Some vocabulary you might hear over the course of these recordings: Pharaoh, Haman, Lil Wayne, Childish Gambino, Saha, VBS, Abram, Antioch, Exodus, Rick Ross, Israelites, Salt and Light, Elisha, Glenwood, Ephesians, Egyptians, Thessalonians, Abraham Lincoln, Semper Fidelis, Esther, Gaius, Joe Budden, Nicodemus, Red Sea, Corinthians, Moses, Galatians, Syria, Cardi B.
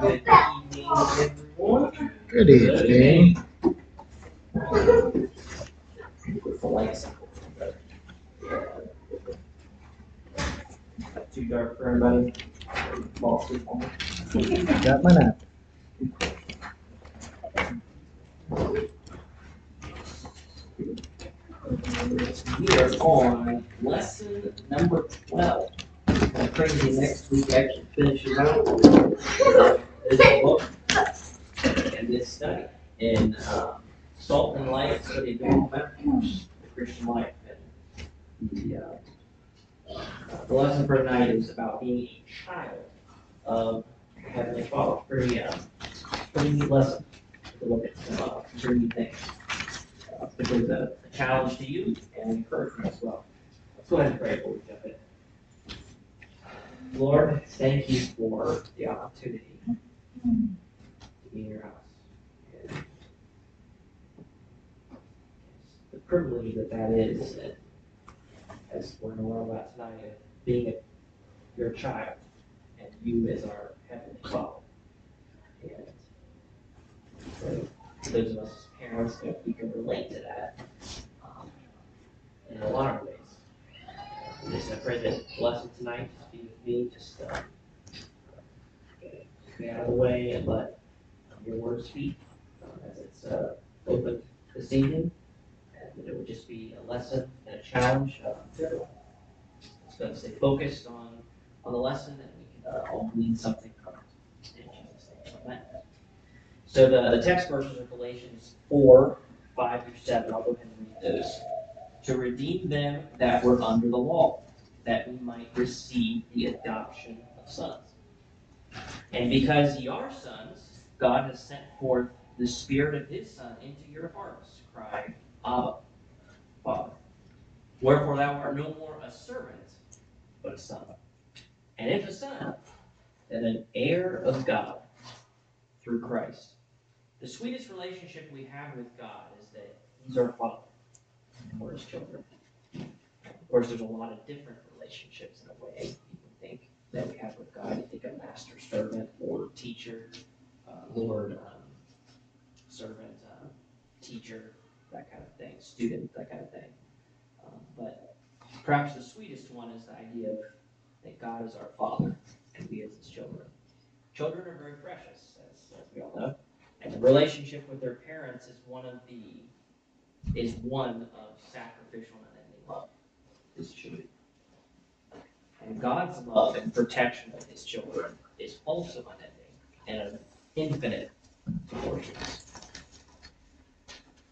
Good evening. Too dark for anybody. Got my nap. We are on lesson number 12. Kind of crazy next week actually finishes out this book and this study in Salt and Light, so they don't matter the Christian life. And the lesson for tonight is about being a child of Heavenly Father. Pretty neat lesson to look at some pretty neat things. This is a challenge to you and an encouragement as well. Let's go ahead and pray before we jump in. Lord, thank you for the opportunity to be in your house. And the privilege that is, and as we're going to learn about tonight, of being your child and you as our Heavenly Father. And for those of us as parents, if we can relate to that in a lot of ways. Just I pray that the lesson tonight just be with me, just get out of the way and let your word speak as it's open this evening, and that it would just be a lesson and a challenge to everyone. So to stay focused on the lesson, and we can all glean something from it. In Jesus' name, amen. So the text verses are Galatians 4, 5 through 7. I'll go ahead and read those. To redeem them that were under the law, that we might receive the adoption of sons. And because ye are sons, God has sent forth the Spirit of His Son into your hearts, crying, Abba, Father. Wherefore thou art no more a servant, but a son. And if a son, then an heir of God through Christ. The sweetest relationship we have with God is that He's our Father. Or as children. Of course, there's a lot of different relationships in a way people think that we have with God. You think of master, servant, or teacher, Lord, servant, teacher, that kind of thing, student, that kind of thing. But perhaps the sweetest one is the idea of that God is our Father and we as His children. Children are very precious, as we all know, and the relationship with their parents is one of sacrificial and unending love. This should be. And God's love and protection of His children is also unending and of infinite proportions.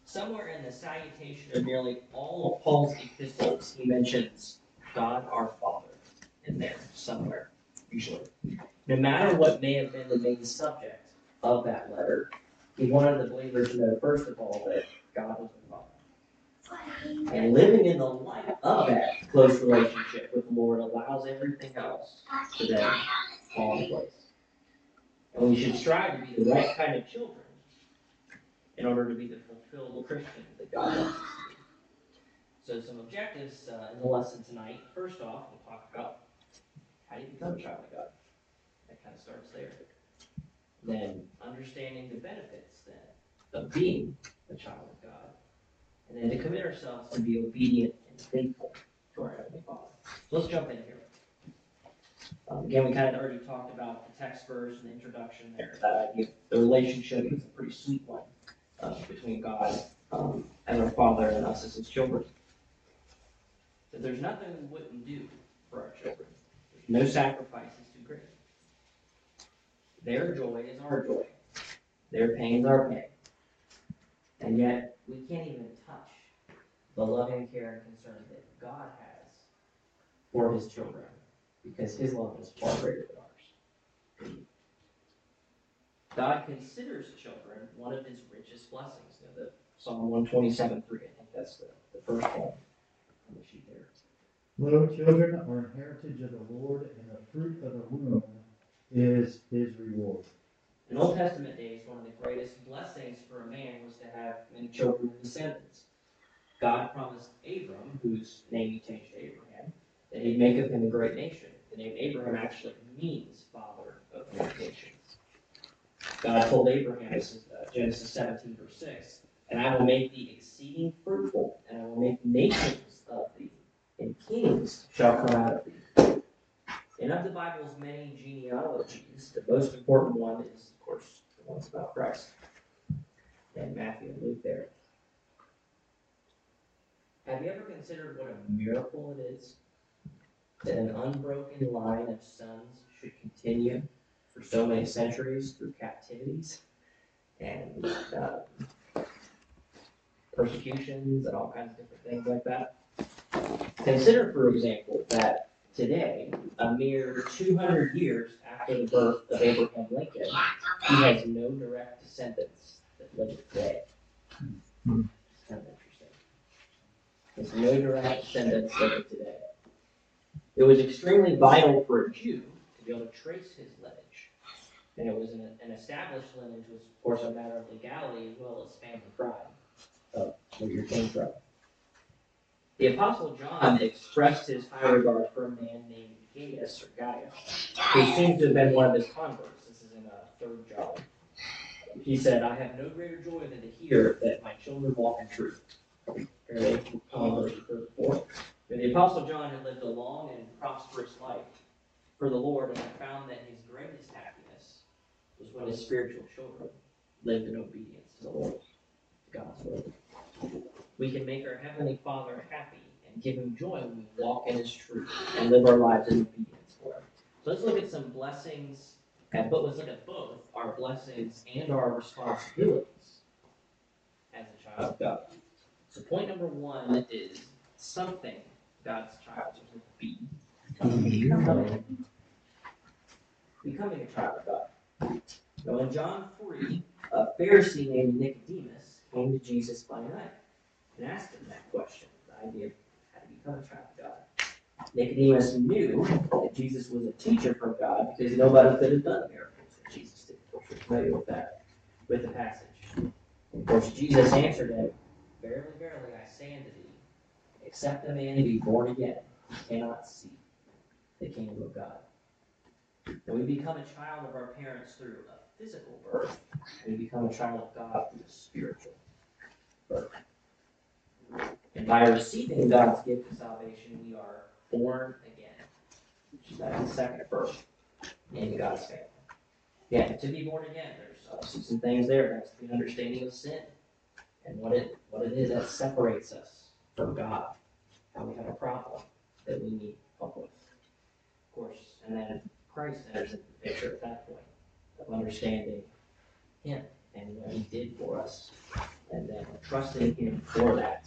Somewhere in the salutation of nearly all of Paul's epistles, he mentions God our Father in there somewhere, usually. No matter what may have been the main subject of that letter, he wanted the believers to know, first of all, that God is the Father. And living in the light of that close relationship with the Lord allows everything else to then fall in place. And we should strive to be the right kind of children in order to be the fulfilled Christian that God wants us to be. So some objectives in the lesson tonight. First off, we'll talk about how do you become a child of God. That kind of starts there. Then understanding the benefits then of being a child of God, and then to commit ourselves to be obedient and faithful to our Heavenly Father. So let's jump in here. Again, we kind of already talked about the text verse and the introduction there. That idea, the relationship is a pretty sweet one between God as our Father and us as His children. So there's nothing we wouldn't do for our children. There's no sacrifice is too great. Their joy is our joy. Their pain is our pain. And yet, we can't even touch the loving care and concern that God has for His children, because His love is far greater than ours. God considers children one of His richest blessings. Now, the Psalm 127:3, I think that's the first one on the sheet there. Little children are a heritage of the Lord, and the fruit of the womb is His reward. In Old Testament days, one of the greatest blessings for a man was to have many children and descendants. God promised Abram, whose name He changed to Abraham, that He'd make of him a great nation. The name Abraham actually means father of many nations. God told Abraham, Genesis 17, verse 6, and I will make thee exceeding fruitful, and I will make nations of thee, and kings shall come out of thee. Enough the Bible's many genealogies. The most important one is, of course, the ones about Christ. And Matthew and Luke there. Have you ever considered what a miracle it is that an unbroken line of sons should continue for so many centuries through captivities and persecutions and all kinds of different things like that? Consider, for example, that today, a mere 200 years after the birth of Abraham Lincoln, he has no direct descendants that live today. It's kind of interesting. There's no direct descendants that live today. It was extremely vital for a Jew to be able to trace his lineage. And it was an established lineage, was, of course, a matter of legality as well as family pride of where you came from. The Apostle John expressed his high regard for a man named Gaius, or Gaius, who seems to have been one of his converts. This is in 3 John. He said, I have no greater joy than to hear that my children walk in truth. The Apostle John had lived a long and prosperous life for the Lord, and had found that his greatest happiness was when his spiritual children lived in obedience to the Lord, to God's word. We can make our Heavenly Father happy and give him joy when we walk in his truth and live our lives in obedience for him. So let's look at some blessings, but let's look at both our blessings and our responsibilities as a child of God. So point number one is something God's child to be. Becoming a child of God. Now in John 3, a Pharisee named Nicodemus came to Jesus by night and asked him that question, the idea of how to become a child of God. Nicodemus knew that Jesus was a teacher from God because nobody could have done miracles that Jesus did. We're familiar with that, with the passage. Of course, Jesus answered him, verily, verily, I say unto thee, except a man be born again, he cannot see the kingdom of God. And we become a child of our parents through a physical birth. We become a child of God through a spiritual birth. And by receiving God's gift of salvation, we are born again. That is the second birth in God's family. Yeah, to be born again, there's obviously some things there. That's the understanding of sin and what it is that separates us from God, how we have a problem that we need help with, of course. And then Christ enters into the picture at that point of understanding him and what he did for us, and then trusting him for that,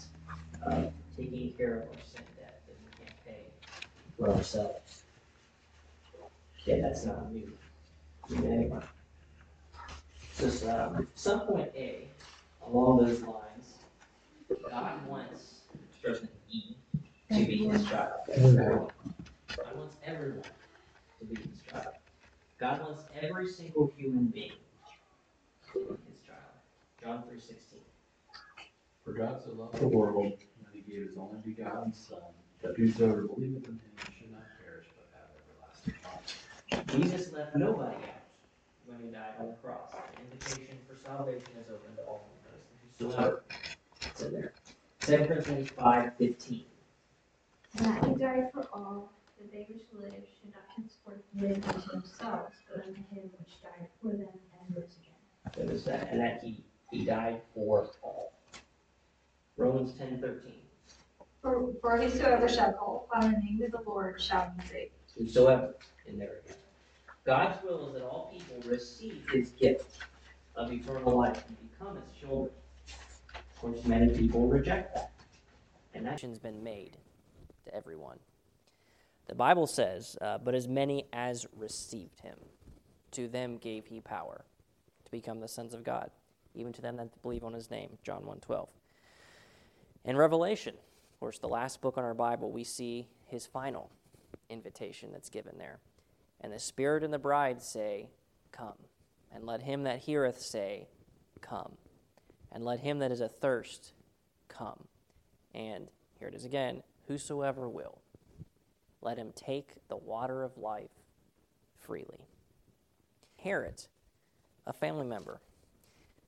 taking care of our sin debt that we can't pay for ourselves. Yeah, that's not new to anyone. Just some point A along those lines, God wants person E to be his child. God wants everyone to be his child. God wants every single human being to be his child. John 3:16. For God so loved the world that he gave his only begotten Son, that whosoever believeth in him should not perish but have everlasting life. Jesus left nobody out when he died on the cross. The invitation for salvation is open to all of us. Whosoever. It's in there. 2 Corinthians 5:15. That he died for all, that they which live should not henceforth live unto themselves, but unto him which died for them and rose again. That is that, and that he died for all. Romans 10:13. For whosoever shall call upon the name of the Lord shall be saved. Whosoever, and there it is. God's will is that all people receive his gift of eternal life and become his children. Of course, many people reject that. And that has been made to everyone. The Bible says, but as many as received him, to them gave he power to become the sons of God, even to them that believe on his name, John 1:12. In Revelation, of course, the last book in our Bible, we see his final invitation that's given there. And the Spirit and the bride say, come. And let him that heareth say, come. And let him that is athirst come. And here it is again, whosoever will, let him take the water of life freely. Inherit a family member.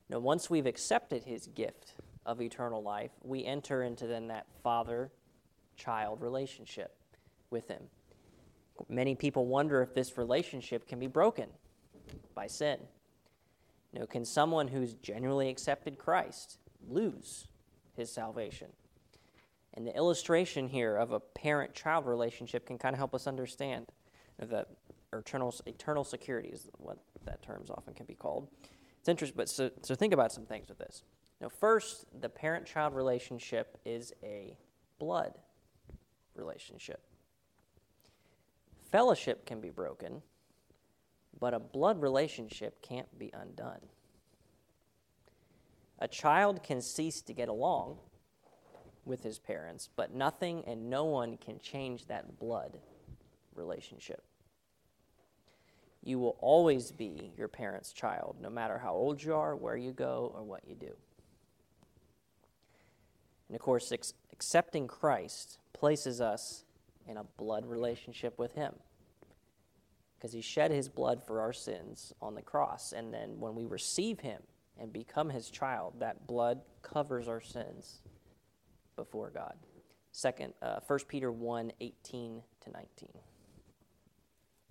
Now, once we've accepted his gift of eternal life, we enter into then that father-child relationship with him. Many people wonder if this relationship can be broken by sin. You know, can someone who's genuinely accepted Christ lose his salvation? And the illustration here of a parent-child relationship can kind of help us understand that eternal security is what that term's often can be called. It's interesting, but so think about some things with this. Now, first, the parent-child relationship is a blood relationship. Fellowship can be broken, but a blood relationship can't be undone. A child can cease to get along with his parents, but nothing and no one can change that blood relationship. You will always be your parents' child, no matter how old you are, where you go, or what you do. And of course, accepting Christ places us in a blood relationship with him, because he shed his blood for our sins on the cross. And then when we receive him and become his child, that blood covers our sins before God. 1 Peter 1, 18 to 19.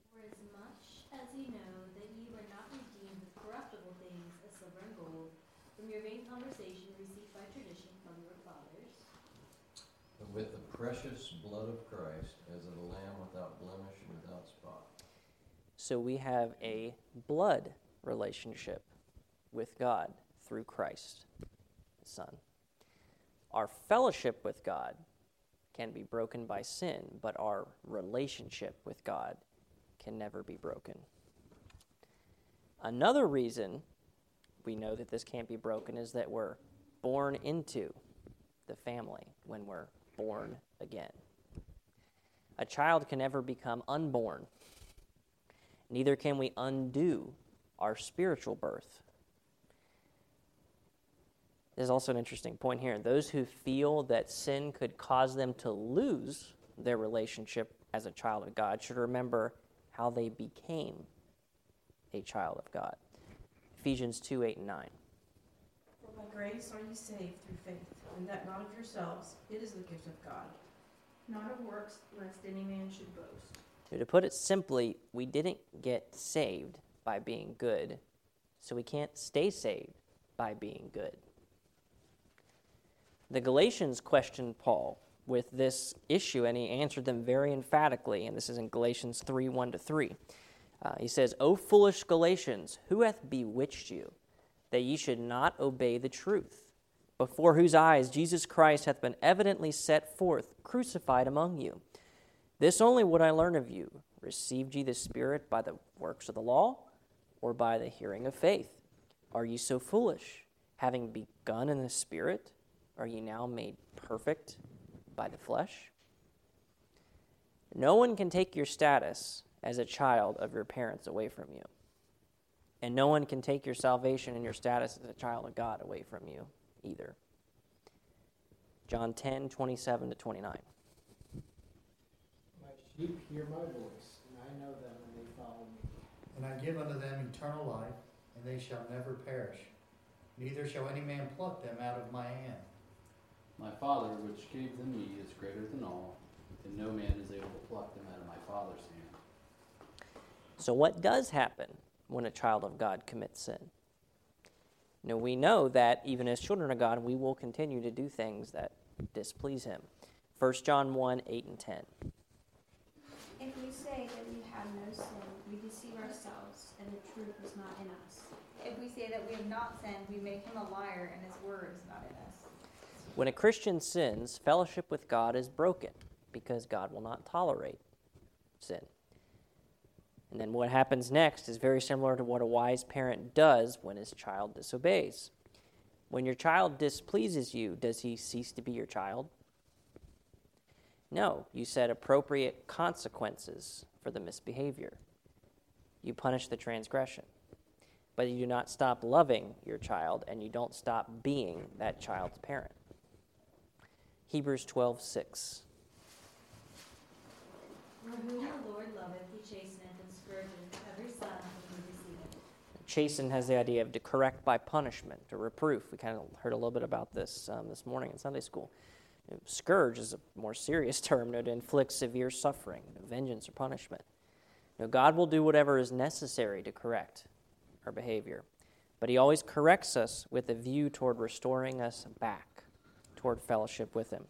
For as much as you know that you were not redeemed with corruptible things as silver and gold from your vain conversation received by tradition from your fathers, but with the precious blood of Christ as of a lamb without blemish and without spot. So we have a blood relationship with God through Christ, the Son. Our fellowship with God can be broken by sin, but our relationship with God can never be broken. Another reason we know that this can't be broken is that we're born into the family when we're born again. A child can never become unborn. Neither can we undo our spiritual birth. There's also an interesting point here. Those who feel that sin could cause them to lose their relationship as a child of God should remember how they became a child of God. Ephesians 2, 8, and 9. For by grace are you saved through faith, and that not of yourselves, it is the gift of God, not of works, lest any man should boast. So to put it simply, we didn't get saved by being good, so we can't stay saved by being good. The Galatians questioned Paul with this issue, and he answered them very emphatically, and this is in Galatians 3, 1 to 3. He says, O foolish Galatians, who hath bewitched you, that ye should not obey the truth, before whose eyes Jesus Christ hath been evidently set forth, crucified among you? This only would I learn of you. Received ye the Spirit by the works of the law, or by the hearing of faith? Are ye so foolish, having begun in the Spirit? Are ye now made perfect by the flesh? No one can take your status as a child of your parents away from you. And no one can take your salvation and your status as a child of God away from you either. John 10, 27 to 29. My sheep hear my voice, and I know them, and they follow me. And I give unto them eternal life, and they shall never perish. Neither shall any man pluck them out of my hand. My Father, which gave them me, is greater than all, and no man is able to pluck them out of my Father's hand. So what does happen when a child of God commits sin? Now, we know that even as children of God, we will continue to do things that displease him. 1 John 1, 8 and 10. If you say that we have no sin, we deceive ourselves, and the truth is not in us. If we say that we have not sinned, we make him a liar, and his word is not in us. When a Christian sins, fellowship with God is broken because God will not tolerate sin. And then what happens next is very similar to what a wise parent does when his child disobeys. When your child displeases you, does he cease to be your child? No, you set appropriate consequences for the misbehavior. You punish the transgression. But you do not stop loving your child, and you don't stop being that child's parent. Hebrews 12, 6. For whom the Lord loveth, he chasteneth and scourgeth every son whom he receiveth. Chasten has the idea of to correct by punishment or reproof. We kind of heard a little bit about this this morning in Sunday school. Scourge is a more serious term, to inflict severe suffering, vengeance or punishment. God will do whatever is necessary to correct our behavior, but he always corrects us with a view toward restoring us back toward fellowship with him.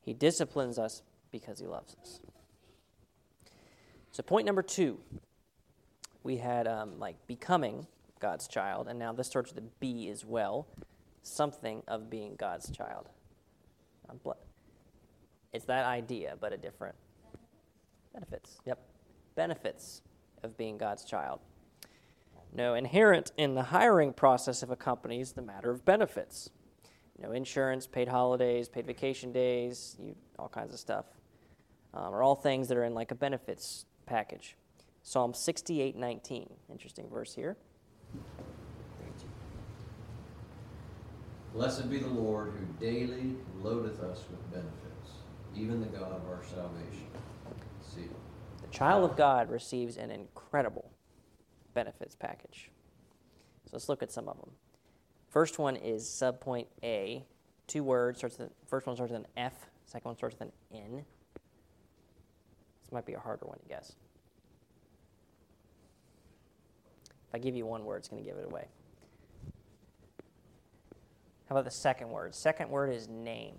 He disciplines us because he loves us. So point number 2, we had becoming God's child, and now this starts with a B as well, something of being God's child. It's that idea, but a different benefits. Yep, benefits of being God's child. No, inherent in the hiring process of a company is the matter of benefits. Insurance, paid holidays, paid vacation days, all kinds of stuff, are all things that are in like a benefits package. Psalm 68:19, interesting verse here. Blessed be the Lord who daily loadeth us with benefits, even the God of our salvation. See. The child of God receives an incredible benefits package. So let's look at some of them. First one is subpoint A. 2 words. First one starts with an F. Second one starts with an N. This might be a harder one to guess. If I give you one word, it's going to give it away. How about the second word? Second word is name.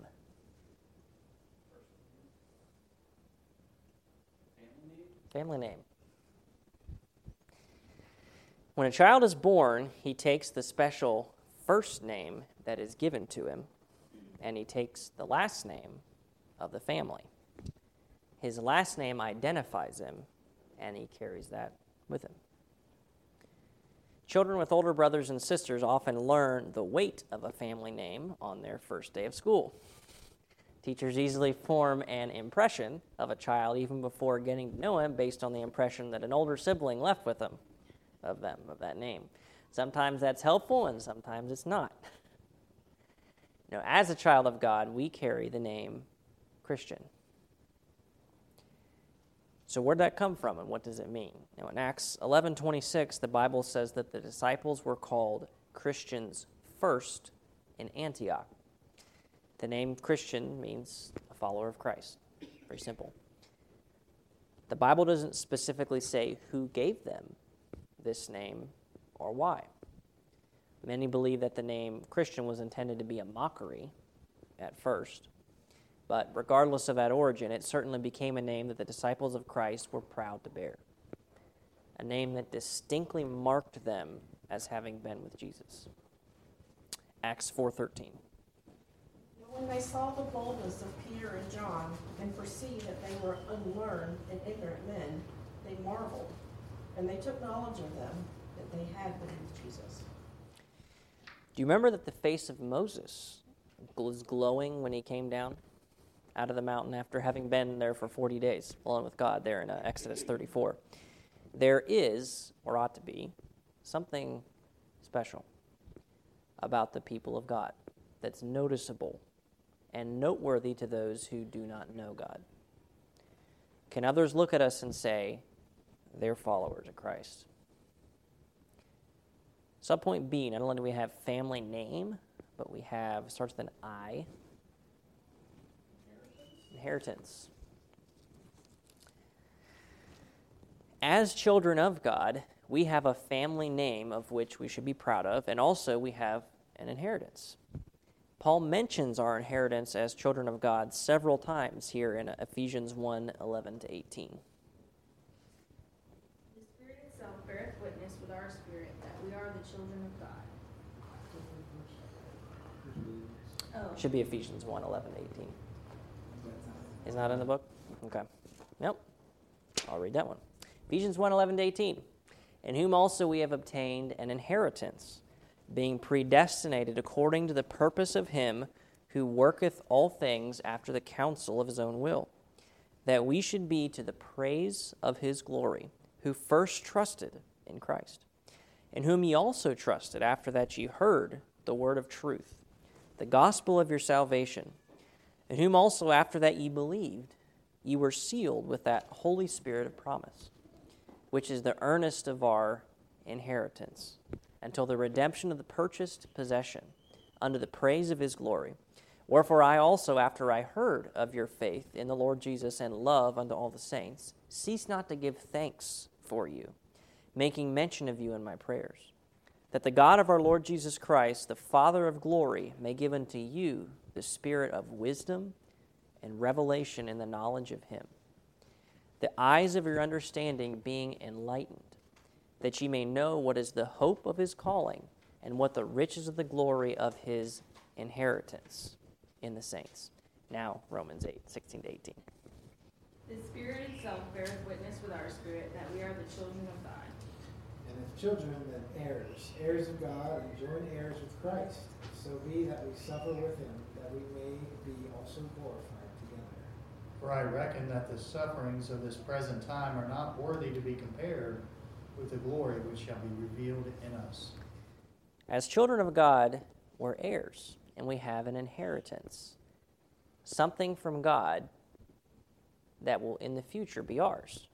Family name. When a child is born, he takes the special first name that is given to him, and he takes the last name of the family. His last name identifies him, and he carries that with him. Children with older brothers and sisters often learn the weight of a family name on their first day of school. Teachers easily form an impression of a child even before getting to know him based on the impression that an older sibling left with him of that name. Sometimes that's helpful and sometimes it's not. As a child of God, we carry the name Christian. So where'd that come from and what does it mean? Now in Acts 11:26, the Bible says that the disciples were called Christians first in Antioch. The name Christian means a follower of Christ. Very simple. The Bible doesn't specifically say who gave them this name or why. Many believe that the name Christian was intended to be a mockery at first. But regardless of that origin, it certainly became a name that the disciples of Christ were proud to bear, a name that distinctly marked them as having been with Jesus. Acts 4:13. When they saw the boldness of Peter and John and perceived that they were unlearned and ignorant men, they marveled, and they took knowledge of them that they had been with Jesus. Do you remember that the face of Moses was glowing when he came down out of the mountain after having been there for 40 days, along with God there in Exodus 34. There is, or ought to be, something special about the people of God that's noticeable and noteworthy to those who do not know God. Can others look at us and say, they're followers of Christ? Subpoint B, not only do we have family name, but we have, starts with an I, inheritance. As children of God, we have a family name of which we should be proud of, and also we have an inheritance. Paul mentions our inheritance as children of God several times here in Ephesians 1:11-18. The Spirit itself beareth witness with our spirit that we are the children of God. Should be Ephesians 1:11-18. Is not in the book? Okay. Nope. I'll read that one. Ephesians 1:11-18. In whom also we have obtained an inheritance, being predestinated according to the purpose of him who worketh all things after the counsel of his own will, that we should be to the praise of his glory, who first trusted in Christ, in whom ye also trusted after that ye heard the word of truth, the gospel of your salvation, in whom also after that ye believed, ye were sealed with that Holy Spirit of promise, which is the earnest of our inheritance until the redemption of the purchased possession unto the praise of his glory. Wherefore I also, after I heard of your faith in the Lord Jesus and love unto all the saints, cease not to give thanks for you, making mention of you in my prayers, that the God of our Lord Jesus Christ, the Father of glory, may give unto you the spirit of wisdom and revelation in the knowledge of him, the eyes of your understanding being enlightened, that ye may know what is the hope of his calling and what the riches of the glory of his inheritance in the saints. Now, Romans 8, 16 to 18. The Spirit itself beareth witness with our spirit that we are the children of God. And if children, then heirs, heirs of God, and joint heirs with Christ, so be that we suffer with him, that we may be also glorified together. For I reckon that the sufferings of this present time are not worthy to be compared with the glory which shall be revealed in us. As children of God, we're heirs, and we have an inheritance, something from God that will in the future be ours.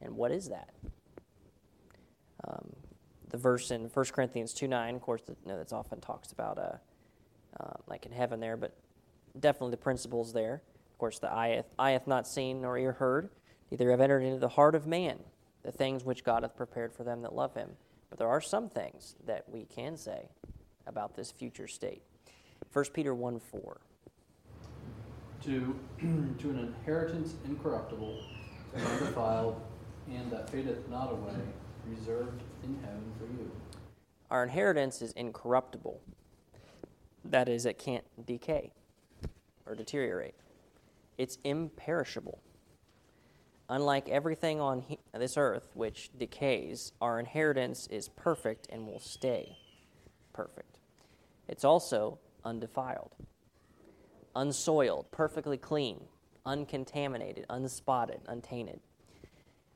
And what is that? The verse in 1 Corinthians 2:9, of course, that's often talks about like in heaven there, but definitely the principles there. Of course, the eye hath not seen nor ear heard, neither have entered into the heart of man the things which God hath prepared for them that love him. But there are some things that we can say about this future state. 1 Peter 1:4. To an inheritance incorruptible and undefiled, and that fadeth not away, reserved in heaven for you. Our inheritance is incorruptible. That is, it can't decay or deteriorate. It's imperishable. Unlike everything on this earth which decays, our inheritance is perfect and will stay perfect. It's also undefiled, unsoiled, perfectly clean, uncontaminated, unspotted, untainted.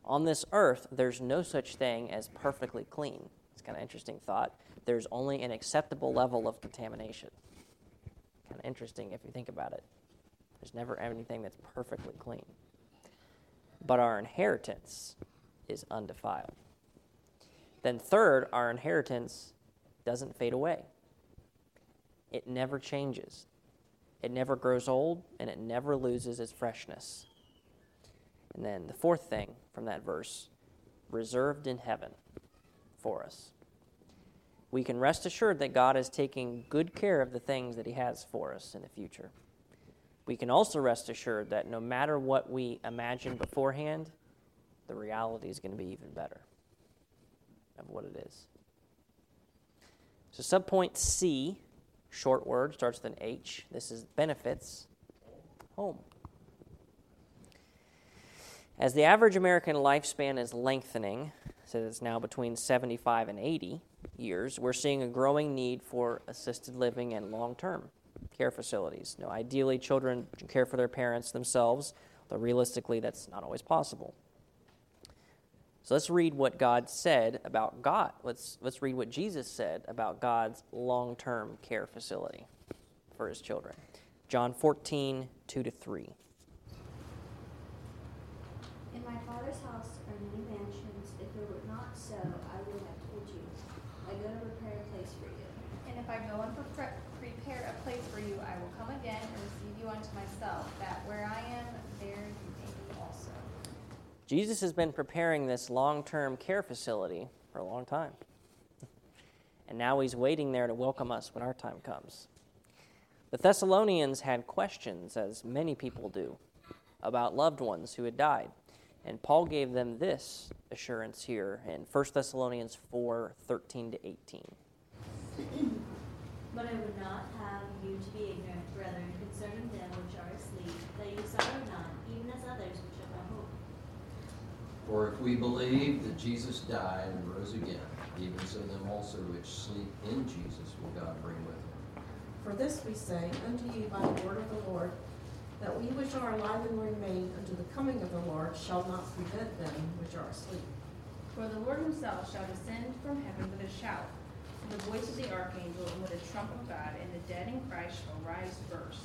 On this earth, there's no such thing as perfectly clean. It's kind of interesting thought. There's only an acceptable level of contamination. Kind of interesting if you think about it. There's never anything that's perfectly clean. But our inheritance is undefiled. Then third, our inheritance doesn't fade away. It never changes. It never grows old, and it never loses its freshness. And then the fourth thing from that verse, reserved in heaven for us. We can rest assured that God is taking good care of the things that he has for us in the future. We can also rest assured that no matter what we imagine beforehand, the reality is going to be even better of what it is. So subpoint C, short word, starts with an H. This is benefits home. As the average American lifespan is lengthening, so it's now between 75 and 80 years, we're seeing a growing need for assisted living and long-term care facilities. Now, ideally, children care for their parents themselves, though realistically, that's not always possible. So let's read what God said about God. Let's read what Jesus said about God's long-term care facility for his children. John 14, 2-3. In my Father's house are many mansions. If it were not so, I would have told you. I go to prepare a place for you. And if I go and prepare a place for you, I will come again and receive you unto myself, that where I am, there you may be also. Jesus has been preparing this long-term care facility for a long time. And now he's waiting there to welcome us when our time comes. The Thessalonians had questions, as many people do, about loved ones who had died. And Paul gave them this assurance here in 1 Thessalonians 4, 13-18. But I would not have you to be ignorant, brethren, concerning them which are asleep, that you sorrow not, even as others which have no hope. For if we believe that Jesus died and rose again, even so them also which sleep in Jesus will God bring with him. For this we say unto you by the word of the Lord, that we which are alive and remain unto the coming of the Lord shall not prevent them which are asleep. For the Lord himself shall descend from heaven with a shout, the voice of the archangel, and with a trump of God, and the dead in Christ shall rise first.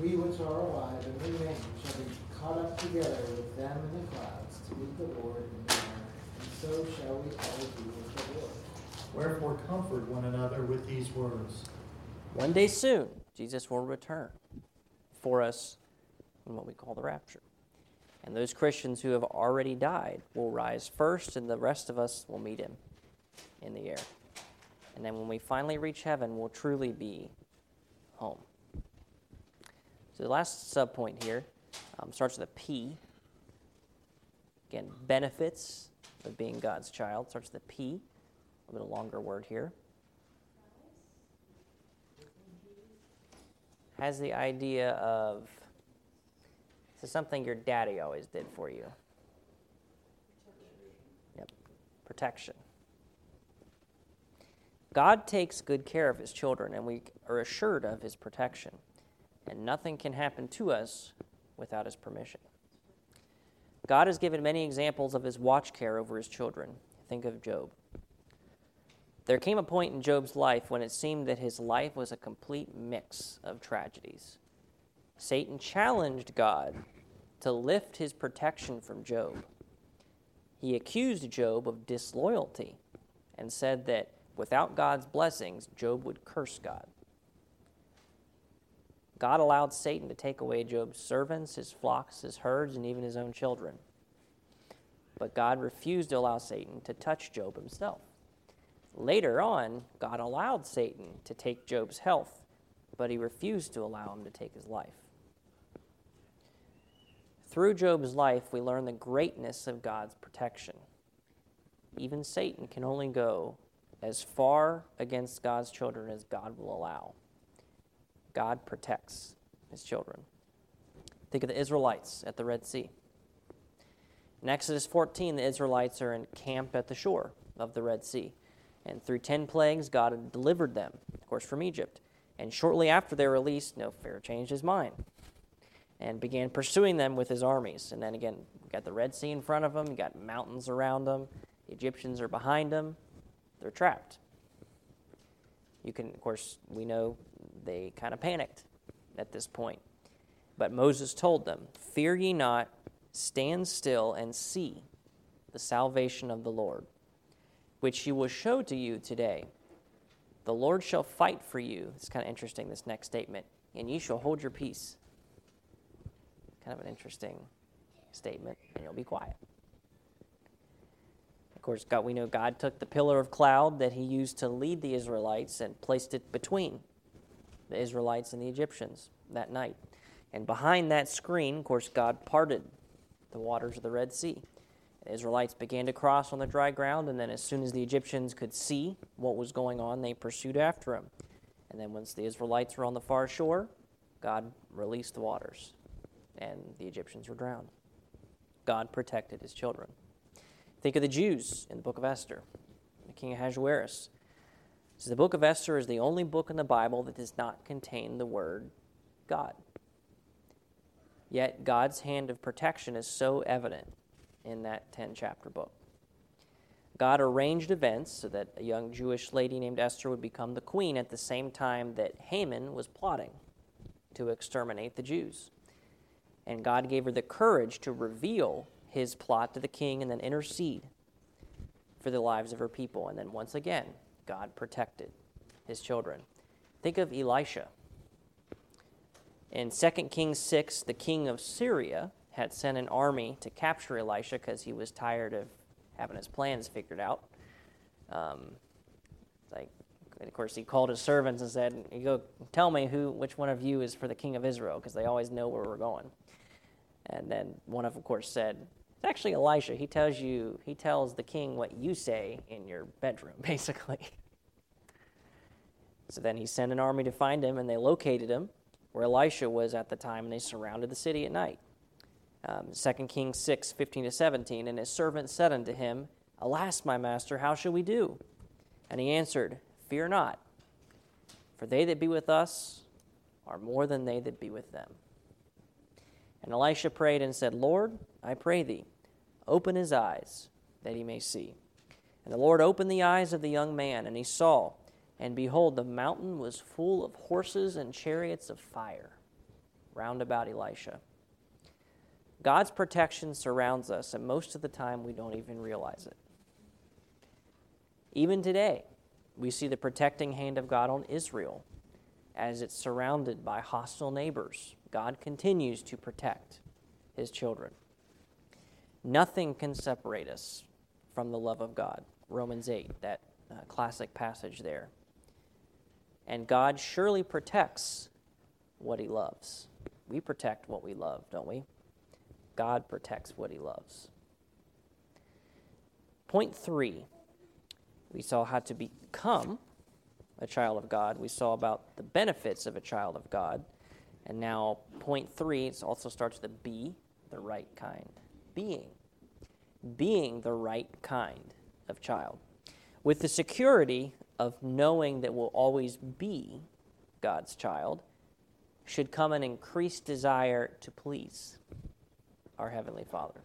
We which are alive and remain shall be caught up together with them in the clouds to meet the Lord in the air. so shall we always be with the Lord. Wherefore comfort one another with these words. One day soon, Jesus will return for us in what we call the rapture. And those Christians who have already died will rise first, and the rest of us will meet him in the air. And then when we finally reach heaven, we'll truly be home. So the last subpoint here starts with a P. Again, benefits of being God's child starts with a P. A little longer word here. Has the idea of this is something your daddy always did for you. Yep, protection. God takes good care of his children, and we are assured of his protection. And nothing can happen to us without his permission. God has given many examples of his watch care over his children. Think of Job. There came a point in Job's life when it seemed that his life was a complete mix of tragedies. Satan challenged God to lift his protection from Job. He accused Job of disloyalty and said that without God's blessings, Job would curse God. God allowed Satan to take away Job's servants, his flocks, his herds, and even his own children. But God refused to allow Satan to touch Job himself. Later on, God allowed Satan to take Job's health, but he refused to allow him to take his life. Through Job's life, we learn the greatness of God's protection. Even Satan can only go as far against God's children as God will allow. God protects his children. Think of the Israelites at the Red Sea. In Exodus 14, the Israelites are encamped at the shore of the Red Sea. And through 10 plagues, God had delivered them, of course, from Egypt. And shortly after their release, no, Pharaoh changed his mind and began pursuing them with his armies. And then again, you got the Red Sea in front of them. You got mountains around them. The Egyptians are behind them. They're trapped. You can, of course, we know they kind of panicked at this point. But Moses told them, "Fear ye not, stand still and see the salvation of the Lord, which he will show to you today. The Lord shall fight for you." It's kind of interesting, this next statement. "And ye shall hold your peace." Kind of an interesting statement. "And you'll be quiet." Of course, God, we know God took the pillar of cloud that he used to lead the Israelites and placed it between the Israelites and the Egyptians that night. And behind that screen, of course, God parted the waters of the Red Sea. The Israelites began to cross on the dry ground, and then as soon as the Egyptians could see what was going on, they pursued after him. And then once the Israelites were on the far shore, God released the waters, and the Egyptians were drowned. God protected his children. Think of the Jews in the book of Esther, the king Ahasuerus. So the book of Esther is the only book in the Bible that does not contain the word God. Yet God's hand of protection is so evident in that 10-chapter book. God arranged events so that a young Jewish lady named Esther would become the queen at the same time that Haman was plotting to exterminate the Jews. And God gave her the courage to reveal his plot to the king and then intercede for the lives of her people. And then once again, God protected his children. Think of Elisha. In 2 Kings 6, the king of Syria had sent an army to capture Elisha because he was tired of having his plans figured out. Of course, he called his servants and said, "You go tell me which one of you is for the king of Israel," because they always know where we're going. And then one of them, of course, said, "It's actually Elisha. He tells the king what you say in your bedroom," basically. So then he sent an army to find him, and they located him where Elisha was at the time, and they surrounded the city at night. 2 Kings 6, 15-17, "And his servant said unto him, Alas, my master, how shall we do? And he answered, Fear not, for they that be with us are more than they that be with them. And Elisha prayed and said, Lord, I pray thee, open his eyes, that he may see. And the Lord opened the eyes of the young man, and he saw, and behold, the mountain was full of horses and chariots of fire round about Elisha." God's protection surrounds us, and most of the time we don't even realize it. Even today, we see the protecting hand of God on Israel as it's surrounded by hostile neighbors. God continues to protect his children. Nothing can separate us from the love of God. Romans 8, that classic passage there. And God surely protects what he loves. We protect what we love, don't we? God protects what he loves. Point 3, we saw how to become a child of God. We saw about the benefits of a child of God. And now point 3, it also starts with be the right kind. Being the right kind of child. With the security of knowing that we'll always be God's child, should come an increased desire to please our Heavenly Father.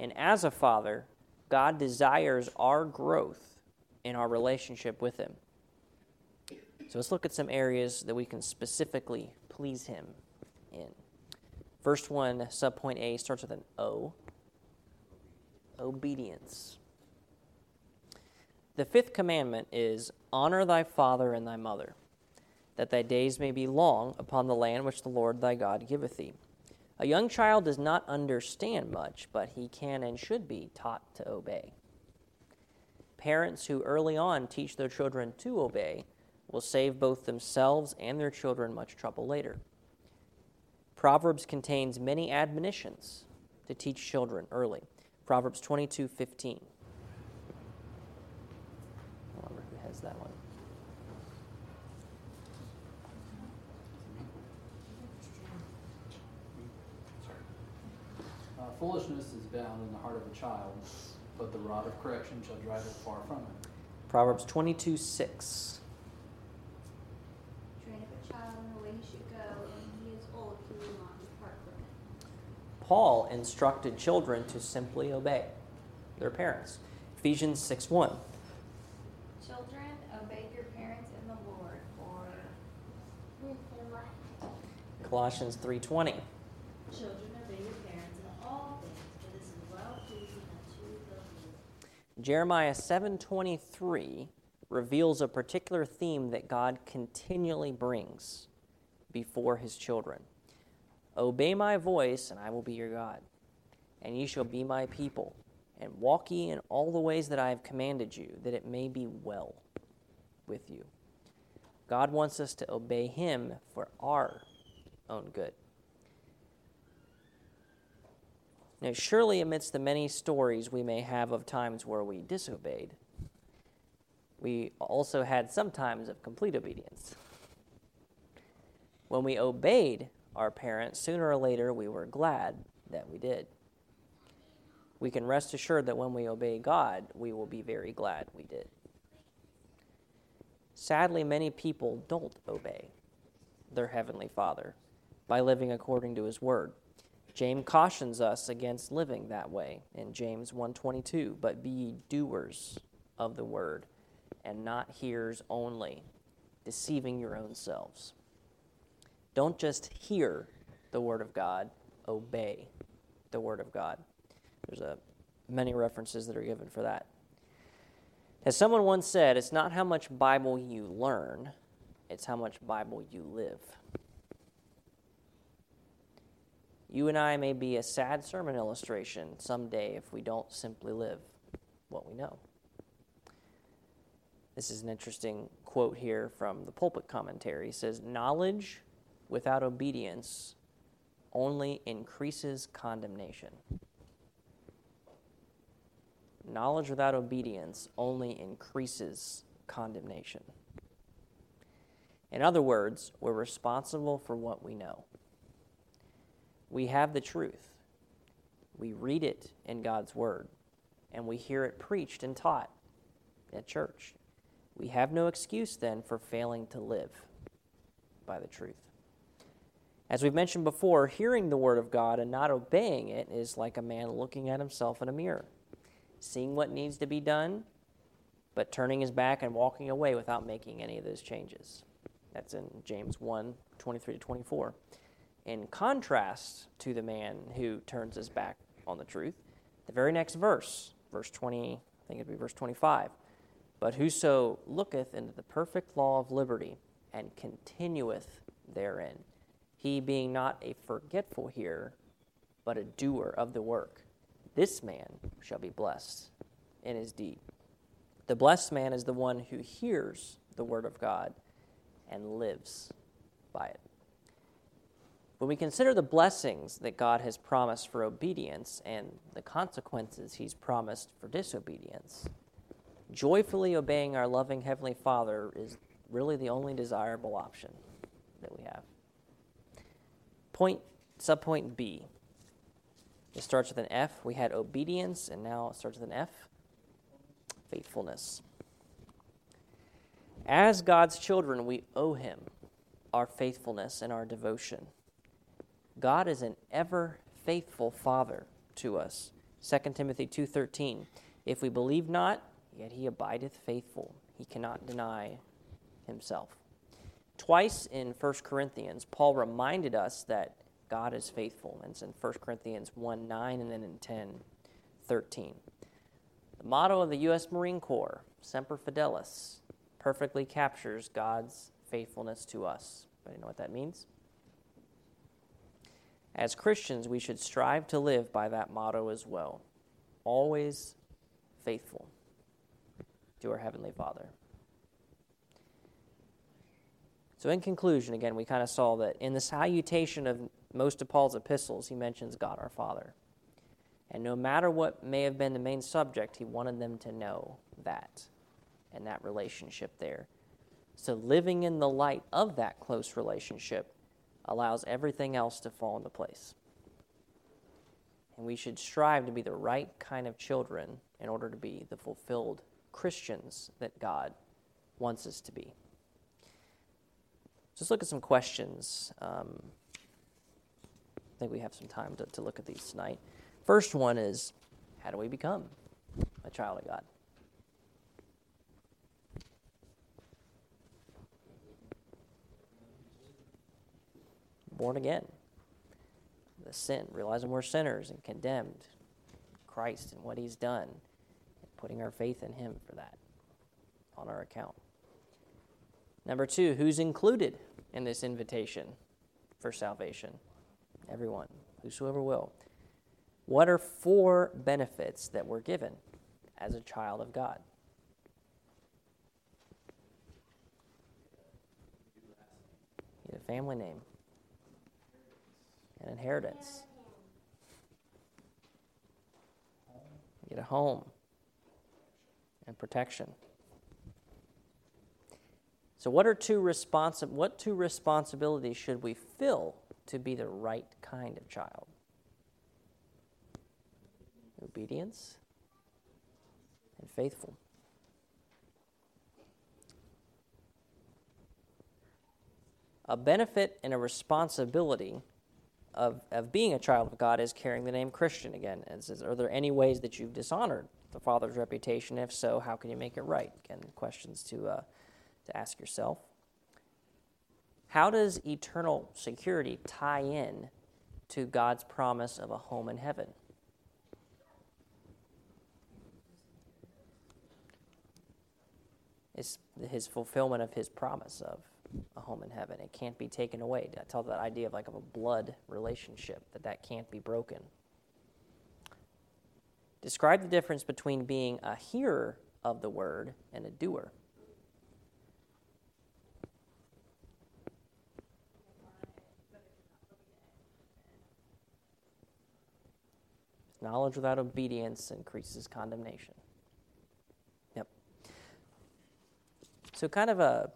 And as a father, God desires our growth in our relationship with him. So let's look at some areas that we can specifically please him in. First one, subpoint A, starts with an O, obedience. The 5th commandment is, honor thy father and thy mother, that thy days may be long upon the land which the Lord thy God giveth thee. A young child does not understand much, but he can and should be taught to obey. Parents who early on teach their children to obey will save both themselves and their children much trouble later. Proverbs contains many admonitions to teach children early. Proverbs 22:15. I wonder who has that one. Foolishness is bound in the heart of a child, but the rod of correction shall drive it far from him. Proverbs 22:6. Train up a child in the way he should go, and when he is old, he will not depart from it. Paul instructed children to simply obey their parents. Ephesians 6:1. Children, obey your parents in the Lord, or with their life. Colossians 3:20. Children, obey your parents in all things, for this is well pleasing unto the Lord. Jeremiah 7:23 reveals a particular theme that God continually brings before his children. Obey my voice, and I will be your God, and ye shall be my people, and walk ye in all the ways that I have commanded you, that it may be well with you. God wants us to obey him for our own good. Now, surely amidst the many stories we may have of times where we disobeyed, we also had some times of complete obedience. When we obeyed our parents, sooner or later we were glad that we did. We can rest assured that when we obey God, we will be very glad we did. Sadly, many people don't obey their Heavenly Father by living according to his word. James cautions us against living that way in James 1:22, but be ye doers of the word and not hearers only, deceiving your own selves. Don't just hear the word of God, obey the word of God. There's many references that are given for that. As someone once said, it's not how much Bible you learn, it's how much Bible you live. You and I may be a sad sermon illustration someday if we don't simply live what we know. This is an interesting quote here from the pulpit commentary. It says, knowledge without obedience only increases condemnation. Knowledge without obedience only increases condemnation. In other words, we're responsible for what we know. We have the truth. We read it in God's word, and we hear it preached and taught at church. We have no excuse then for failing to live by the truth. As we've mentioned before, hearing the word of God and not obeying it is like a man looking at himself in a mirror, seeing what needs to be done, but turning his back and walking away without making any of those changes. That's in James 1:23-24. In contrast to the man who turns his back on the truth, the very next verse, verse 20, I think it'd be verse 25, But whoso looketh into the perfect law of liberty and continueth therein, he being not a forgetful hearer, but a doer of the work, this man shall be blessed in his deed. The blessed man is the one who hears the word of God and lives by it. When we consider the blessings that God has promised for obedience and the consequences he's promised for disobedience, joyfully obeying our loving Heavenly Father is really the only desirable option that we have. Subpoint B. It starts with an F. We had obedience, and now it starts with an F. Faithfulness. As God's children, we owe him our faithfulness and our devotion. God is an ever faithful Father to us. 2 Timothy 2:13. If we believe not, yet he abideth faithful. He cannot deny himself. Twice in 1 Corinthians, Paul reminded us that God is faithful. And it's in 1 Corinthians 1:9 and then in 10:13. The motto of the U.S. Marine Corps, Semper Fidelis, perfectly captures God's faithfulness to us. Anybody know what that means? As Christians, we should strive to live by that motto as well. Always faithful to our Heavenly Father. So in conclusion, again, we kind of saw that in the salutation of most of Paul's epistles, he mentions God our Father. And no matter what may have been the main subject, he wanted them to know that and that relationship there. So living in the light of that close relationship allows everything else to fall into place. And we should strive to be the right kind of children in order to be the fulfilled Christians that God wants us to be. Just look at some questions. I think we have some time to look at these tonight. First one is, how do we become a child of God? Born again. The sin, realizing we're sinners and condemned. Christ and what he's done. And putting our faith in him for that on our account. Number two, who's included in this invitation for salvation? Everyone, whosoever will. What are four benefits that we're given as a child of God? You get a family name. An inheritance. You get a home. And protection. So what two responsibilities should we fill to be the right kind of child? Obedience and faithful. A benefit and a responsibility of being a child of God is carrying the name Christian again. And it says, are there any ways that you've dishonored the Father's reputation? If so, how can you make it right? Again, questions to ask yourself. How does eternal security tie in to God's promise of a home in heaven? It's his fulfillment of his promise of a home in heaven. It can't be taken away. I tell that idea of a blood relationship, that can't be broken. Describe the difference between being a hearer of the word and a doer. Knowledge without obedience increases condemnation. Yep. So kind of a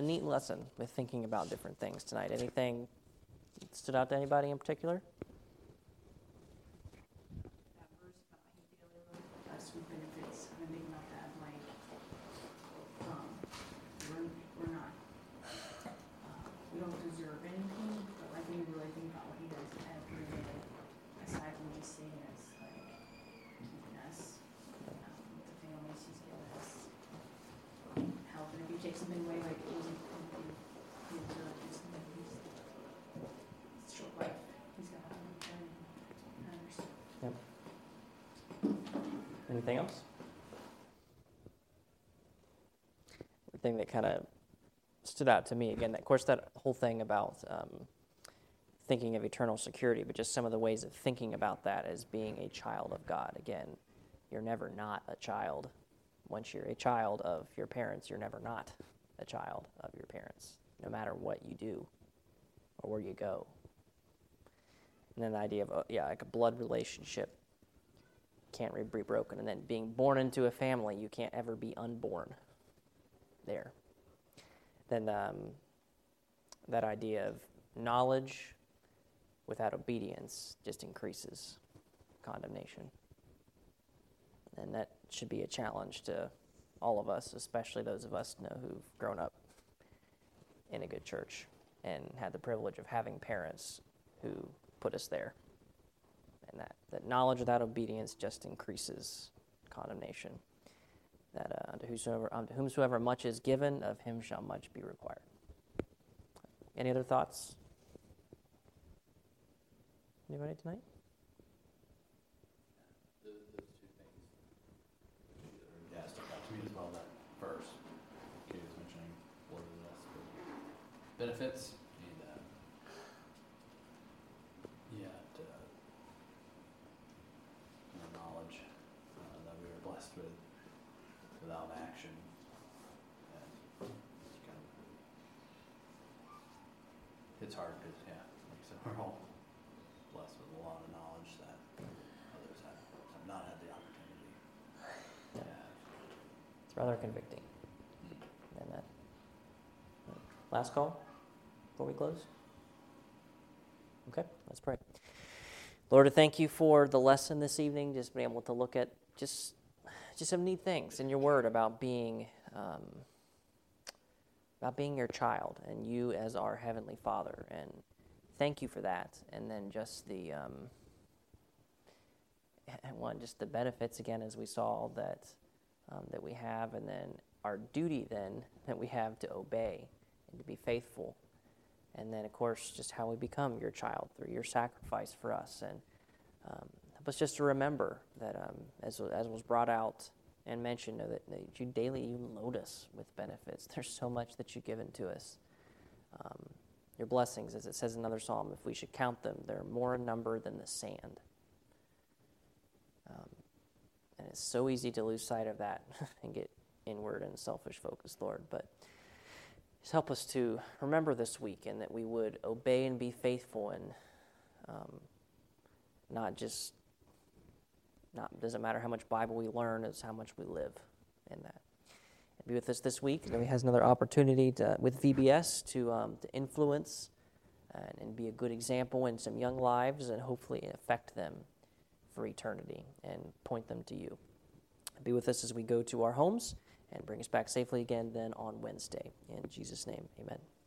neat lesson with thinking about different things tonight. Anything stood out to anybody in particular? That verse about he daily loadeth us with benefits. I think about that we don't deserve anything, but we really think about what he does every day. Aside from just seeing us, keeping us, the families he's given us, help. And if you take something away, it's short life. He's got a lot of others. Anything else? thing that kind of stood out to me. Again, of course, that whole thing about thinking of eternal security, but just some of the ways of thinking about that as being a child of God. Again, you're never not a child. Once you're a child of your parents, you're never not a child of your parents, no matter what you do or where you go. And then the idea of, like a blood relationship can't be broken. And then being born into a family, you can't ever be unborn there. Then that idea of knowledge without obedience just increases condemnation. And that should be a challenge to all of us, especially those of us who've grown up in a good church and had the privilege of having parents who put us there. And that knowledge without obedience just increases condemnation. That unto whomsoever much is given, of him shall much be required. Any other thoughts? Anybody tonight? Those two things that are stuck out to me as well. That verse Katie was mentioning, benefits. It's hard because, we're all blessed with a lot of knowledge that others have not had the opportunity. Yeah. It's rather convicting. And that. Last call before we close? Okay, let's pray. Lord, I thank you for the lesson this evening, just being able to look at just some neat things in your word about being your child and you as our Heavenly Father, and thank you for that. And then just the benefits again, as we saw that we have, and then our duty then that we have to obey and to be faithful, and then of course just how we become your child through your sacrifice for us. And help us just to remember that as was brought out and mention that you daily load us with benefits. There's so much that you've given to us. Your blessings, as it says in another psalm, if we should count them, they're more in number than the sand. And it's so easy to lose sight of that and get inward and selfish focused, Lord. But just help us to remember this week, and that we would obey and be faithful, and doesn't matter how much Bible we learn, it's how much we live in that. And be with us this week. He has another opportunity with VBS to influence and be a good example in some young lives, and hopefully affect them for eternity and point them to you. Be with us as we go to our homes, and bring us back safely again then on Wednesday. In Jesus' name, amen.